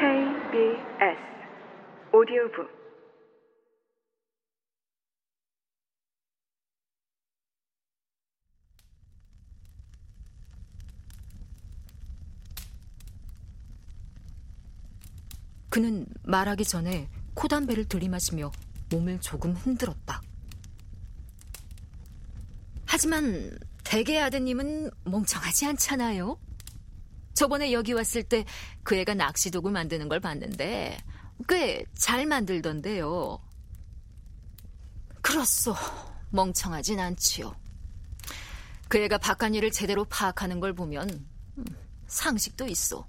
KBS 오디오북 그는 말하기 전에 콧담배를 들이마시며 몸을 조금 흔들었다. 하지만 대개 아드님은 멍청하지 않잖아요. 저번에 여기 왔을 때 그 애가 낚시도구 만드는 걸 봤는데 꽤 잘 만들던데요. 그렇소. 멍청하진 않지요. 그 애가 바깥 일을 제대로 파악하는 걸 보면 상식도 있어.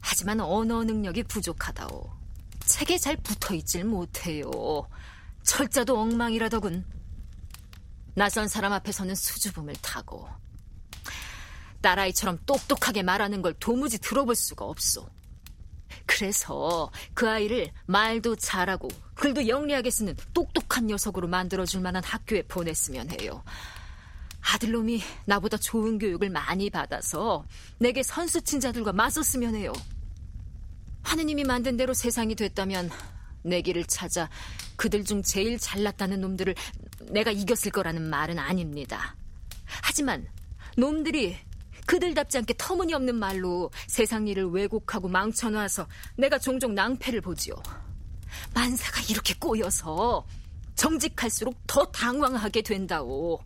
하지만 언어 능력이 부족하다오. 책에 잘 붙어있질 못해요. 철자도 엉망이라더군. 낯선 사람 앞에서는 수줍음을 타고 딸아이처럼 똑똑하게 말하는 걸 도무지 들어볼 수가 없소. 그래서 그 아이를 말도 잘하고 글도 영리하게 쓰는 똑똑한 녀석으로 만들어줄 만한 학교에 보냈으면 해요. 아들놈이 나보다 좋은 교육을 많이 받아서 내게 선수 친자들과 맞섰으면 해요. 하느님이 만든 대로 세상이 됐다면 내 길을 찾아 그들 중 제일 잘났다는 놈들을 내가 이겼을 거라는 말은 아닙니다. 하지만 놈들이 그들답지 않게 터무니없는 말로 세상 일을 왜곡하고 망쳐놔서 내가 종종 낭패를 보지요. 만사가 이렇게 꼬여서 정직할수록 더 당황하게 된다오.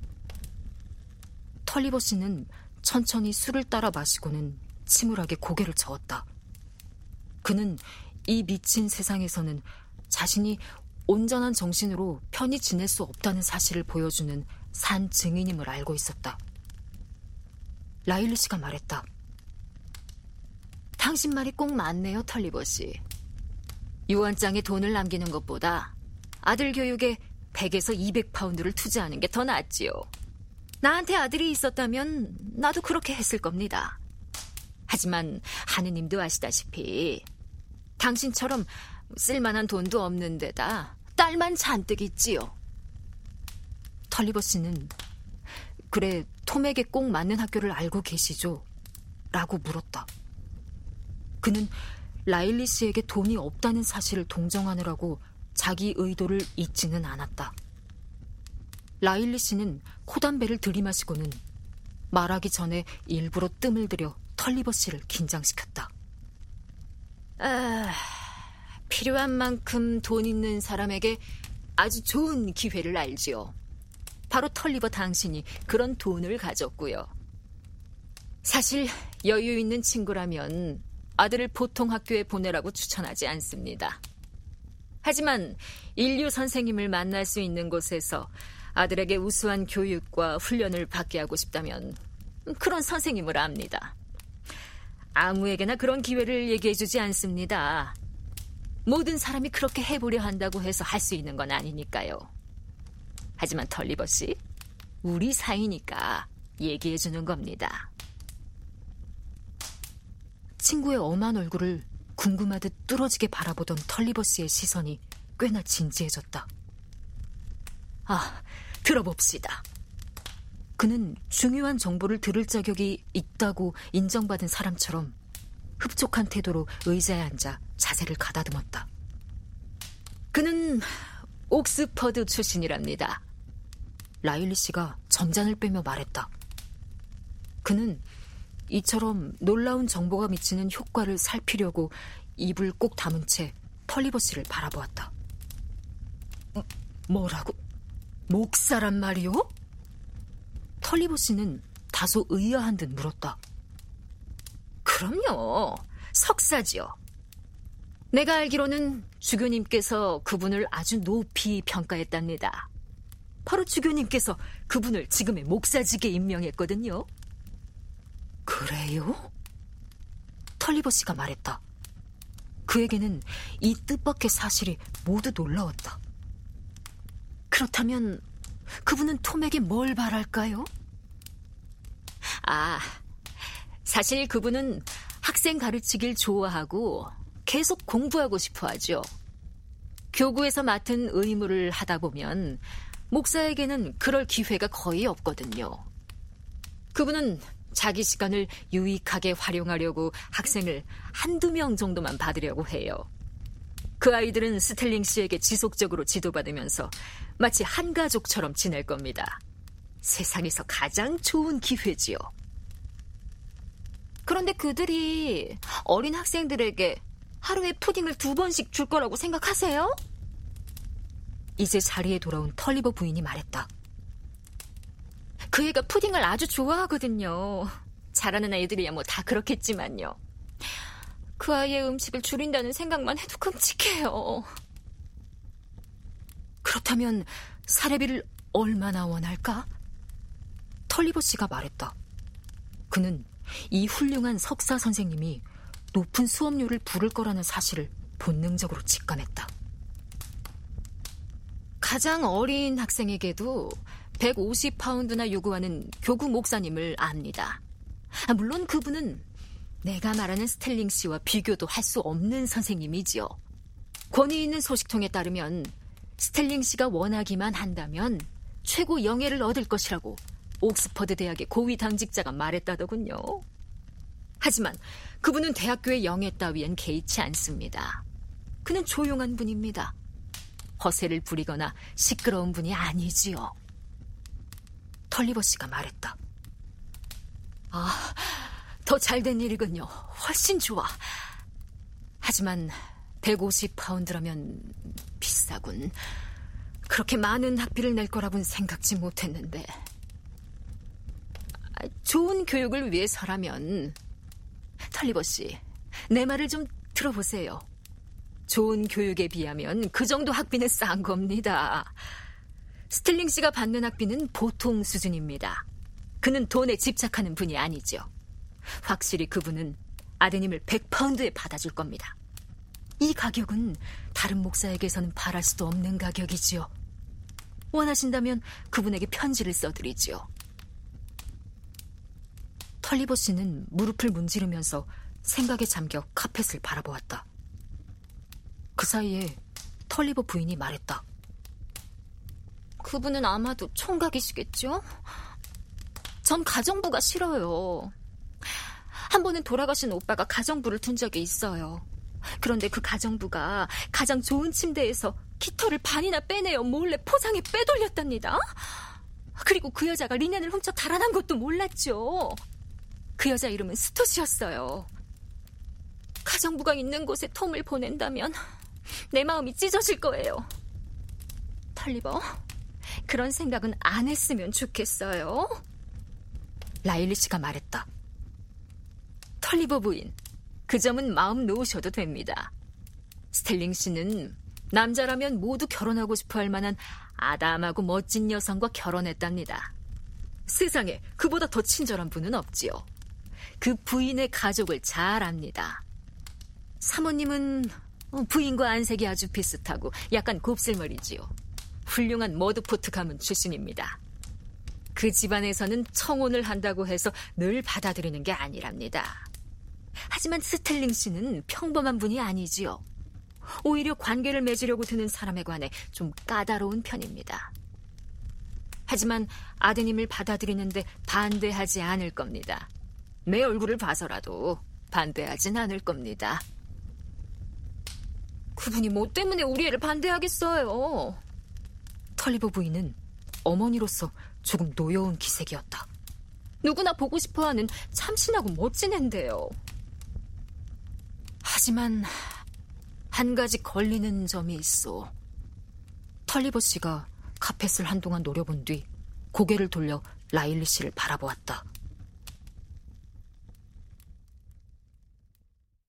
털리버 씨는 천천히 술을 따라 마시고는 침울하게 고개를 저었다. 그는 이 미친 세상에서는 자신이 온전한 정신으로 편히 지낼 수 없다는 사실을 보여주는 산 증인임을 알고 있었다. 라일리 씨가 말했다. 당신 말이 꼭 맞네요, 털리버 씨. 유언장에 돈을 남기는 것보다 아들 교육에 100에서 200파운드를 투자하는 게 더 낫지요. 나한테 아들이 있었다면 나도 그렇게 했을 겁니다. 하지만 하느님도 아시다시피 당신처럼 쓸만한 돈도 없는 데다 딸만 잔뜩 있지요. 털리버 씨는 그래, 톰에게 꼭 맞는 학교를 알고 계시죠? 라고 물었다. 그는 라일리 씨에게 돈이 없다는 사실을 동정하느라고 자기 의도를 잊지는 않았다. 라일리 씨는 콧담배를 들이마시고는 말하기 전에 일부러 뜸을 들여 털리버 씨를 긴장시켰다. 아, 필요한 만큼 돈 있는 사람에게 아주 좋은 기회를 알지요. 바로 털리버 당신이 그런 돈을 가졌고요. 사실 여유 있는 친구라면 아들을 보통 학교에 보내라고 추천하지 않습니다. 하지만 인류 선생님을 만날 수 있는 곳에서 아들에게 우수한 교육과 훈련을 받게 하고 싶다면 그런 선생님을 압니다. 아무에게나 그런 기회를 얘기해주지 않습니다. 모든 사람이 그렇게 해보려 한다고 해서 할 수 있는 건 아니니까요. 하지만 털리버 씨, 우리 사이니까 얘기해 주는 겁니다. 친구의 엄한 얼굴을 궁금하듯 뚫어지게 바라보던 털리버 씨의 시선이 꽤나 진지해졌다. 아, 들어봅시다. 그는 중요한 정보를 들을 자격이 있다고 인정받은 사람처럼 흡족한 태도로 의자에 앉아 자세를 가다듬었다. 그는 옥스퍼드 출신이랍니다. 라일리 씨가 점잔을 빼며 말했다. 그는 이처럼 놀라운 정보가 미치는 효과를 살피려고 입을 꼭 다문 채 털리버 씨를 바라보았다. 뭐라고? 목사란 말이요? 털리버 씨는 다소 의아한 듯 물었다. 그럼요. 석사지요. 내가 알기로는 주교님께서 그분을 아주 높이 평가했답니다. 바로 주교님께서 그분을 지금의 목사직에 임명했거든요. 그래요? 털리버 씨가 말했다. 그에게는 이 뜻밖의 사실이 모두 놀라웠다. 그렇다면 그분은 톰에게 뭘 바랄까요? 아, 사실 그분은 학생 가르치길 좋아하고 계속 공부하고 싶어 하죠. 교구에서 맡은 의무를 하다 보면 목사에게는 그럴 기회가 거의 없거든요. 그분은 자기 시간을 유익하게 활용하려고 학생을 한두 명 정도만 받으려고 해요. 그 아이들은 스텔링 씨에게 지속적으로 지도받으면서 마치 한 가족처럼 지낼 겁니다. 세상에서 가장 좋은 기회지요. 그런데 그들이 어린 학생들에게 하루에 푸딩을 2번씩 줄 거라고 생각하세요? 이제 자리에 돌아온 털리버 부인이 말했다. 그 애가 푸딩을 아주 좋아하거든요. 잘하는 아이들이야 뭐 다 그렇겠지만요. 그 아이의 음식을 줄인다는 생각만 해도 끔찍해요. 그렇다면 사례비를 얼마나 원할까? 털리버 씨가 말했다. 그는 이 훌륭한 석사 선생님이 높은 수업료를 부를 거라는 사실을 본능적으로 직감했다. 가장 어린 학생에게도 150파운드나 요구하는 교구 목사님을 압니다. 물론 그분은 내가 말하는 스텔링 씨와 비교도 할 수 없는 선생님이지요. 권위 있는 소식통에 따르면 스텔링 씨가 원하기만 한다면 최고 영예를 얻을 것이라고 옥스퍼드 대학의 고위 당직자가 말했다더군요. 하지만 그분은 대학교의 영예 따위엔 개의치 않습니다. 그는 조용한 분입니다. 허세를 부리거나 시끄러운 분이 아니지요. 털리버 씨가 말했다. 아, 더 잘된 일이군요. 훨씬 좋아. 하지만 150파운드라면 비싸군. 그렇게 많은 학비를 낼 거라고는 생각지 못했는데. 좋은 교육을 위해서라면. 털리버 씨, 내 말을 좀 들어보세요. 좋은 교육에 비하면 그 정도 학비는 싼 겁니다. 스텔링 씨가 받는 학비는 보통 수준입니다. 그는 돈에 집착하는 분이 아니죠. 확실히 그분은 아드님을 100파운드에 받아줄 겁니다. 이 가격은 다른 목사에게서는 바랄 수도 없는 가격이지요. 원하신다면 그분에게 편지를 써드리지요. 털리버 씨는 무릎을 문지르면서 생각에 잠겨 카펫을 바라보았다. 그 사이에 털리버 부인이 말했다. 그분은 아마도 총각이시겠죠? 전 가정부가 싫어요. 한 번은 돌아가신 오빠가 가정부를 둔 적이 있어요. 그런데 그 가정부가 가장 좋은 침대에서 깃털을 반이나 빼내어 몰래 포장에 빼돌렸답니다. 그리고 그 여자가 리넨을 훔쳐 달아난 것도 몰랐죠. 그 여자 이름은 스토시였어요. 가정부가 있는 곳에 톰을 보낸다면 내 마음이 찢어질 거예요. 털리버, 그런 생각은 안 했으면 좋겠어요. 라일리 씨가 말했다. 털리버 부인, 그 점은 마음 놓으셔도 됩니다. 스텔링 씨는 남자라면 모두 결혼하고 싶어 할 만한 아담하고 멋진 여성과 결혼했답니다. 세상에 그보다 더 친절한 분은 없지요. 그 부인의 가족을 잘 압니다. 사모님은 부인과 안색이 아주 비슷하고 약간 곱슬머리지요. 훌륭한 머드포트 가문 출신입니다. 그 집안에서는 청혼을 한다고 해서 늘 받아들이는 게 아니랍니다. 하지만 스텔링 씨는 평범한 분이 아니지요. 오히려 관계를 맺으려고 드는 사람에 관해 좀 까다로운 편입니다. 하지만 아드님을 받아들이는데 반대하지 않을 겁니다. 내 얼굴을 봐서라도 반대하진 않을 겁니다. 그분이 뭐 때문에 우리 애를 반대하겠어요? 털리버 부인은 어머니로서 조금 노여운 기색이었다. 누구나 보고 싶어하는 참신하고 멋진 앤데요. 하지만 한 가지 걸리는 점이 있어. 털리버 씨가 카펫을 한동안 노려본 뒤 고개를 돌려 라일리 씨를 바라보았다.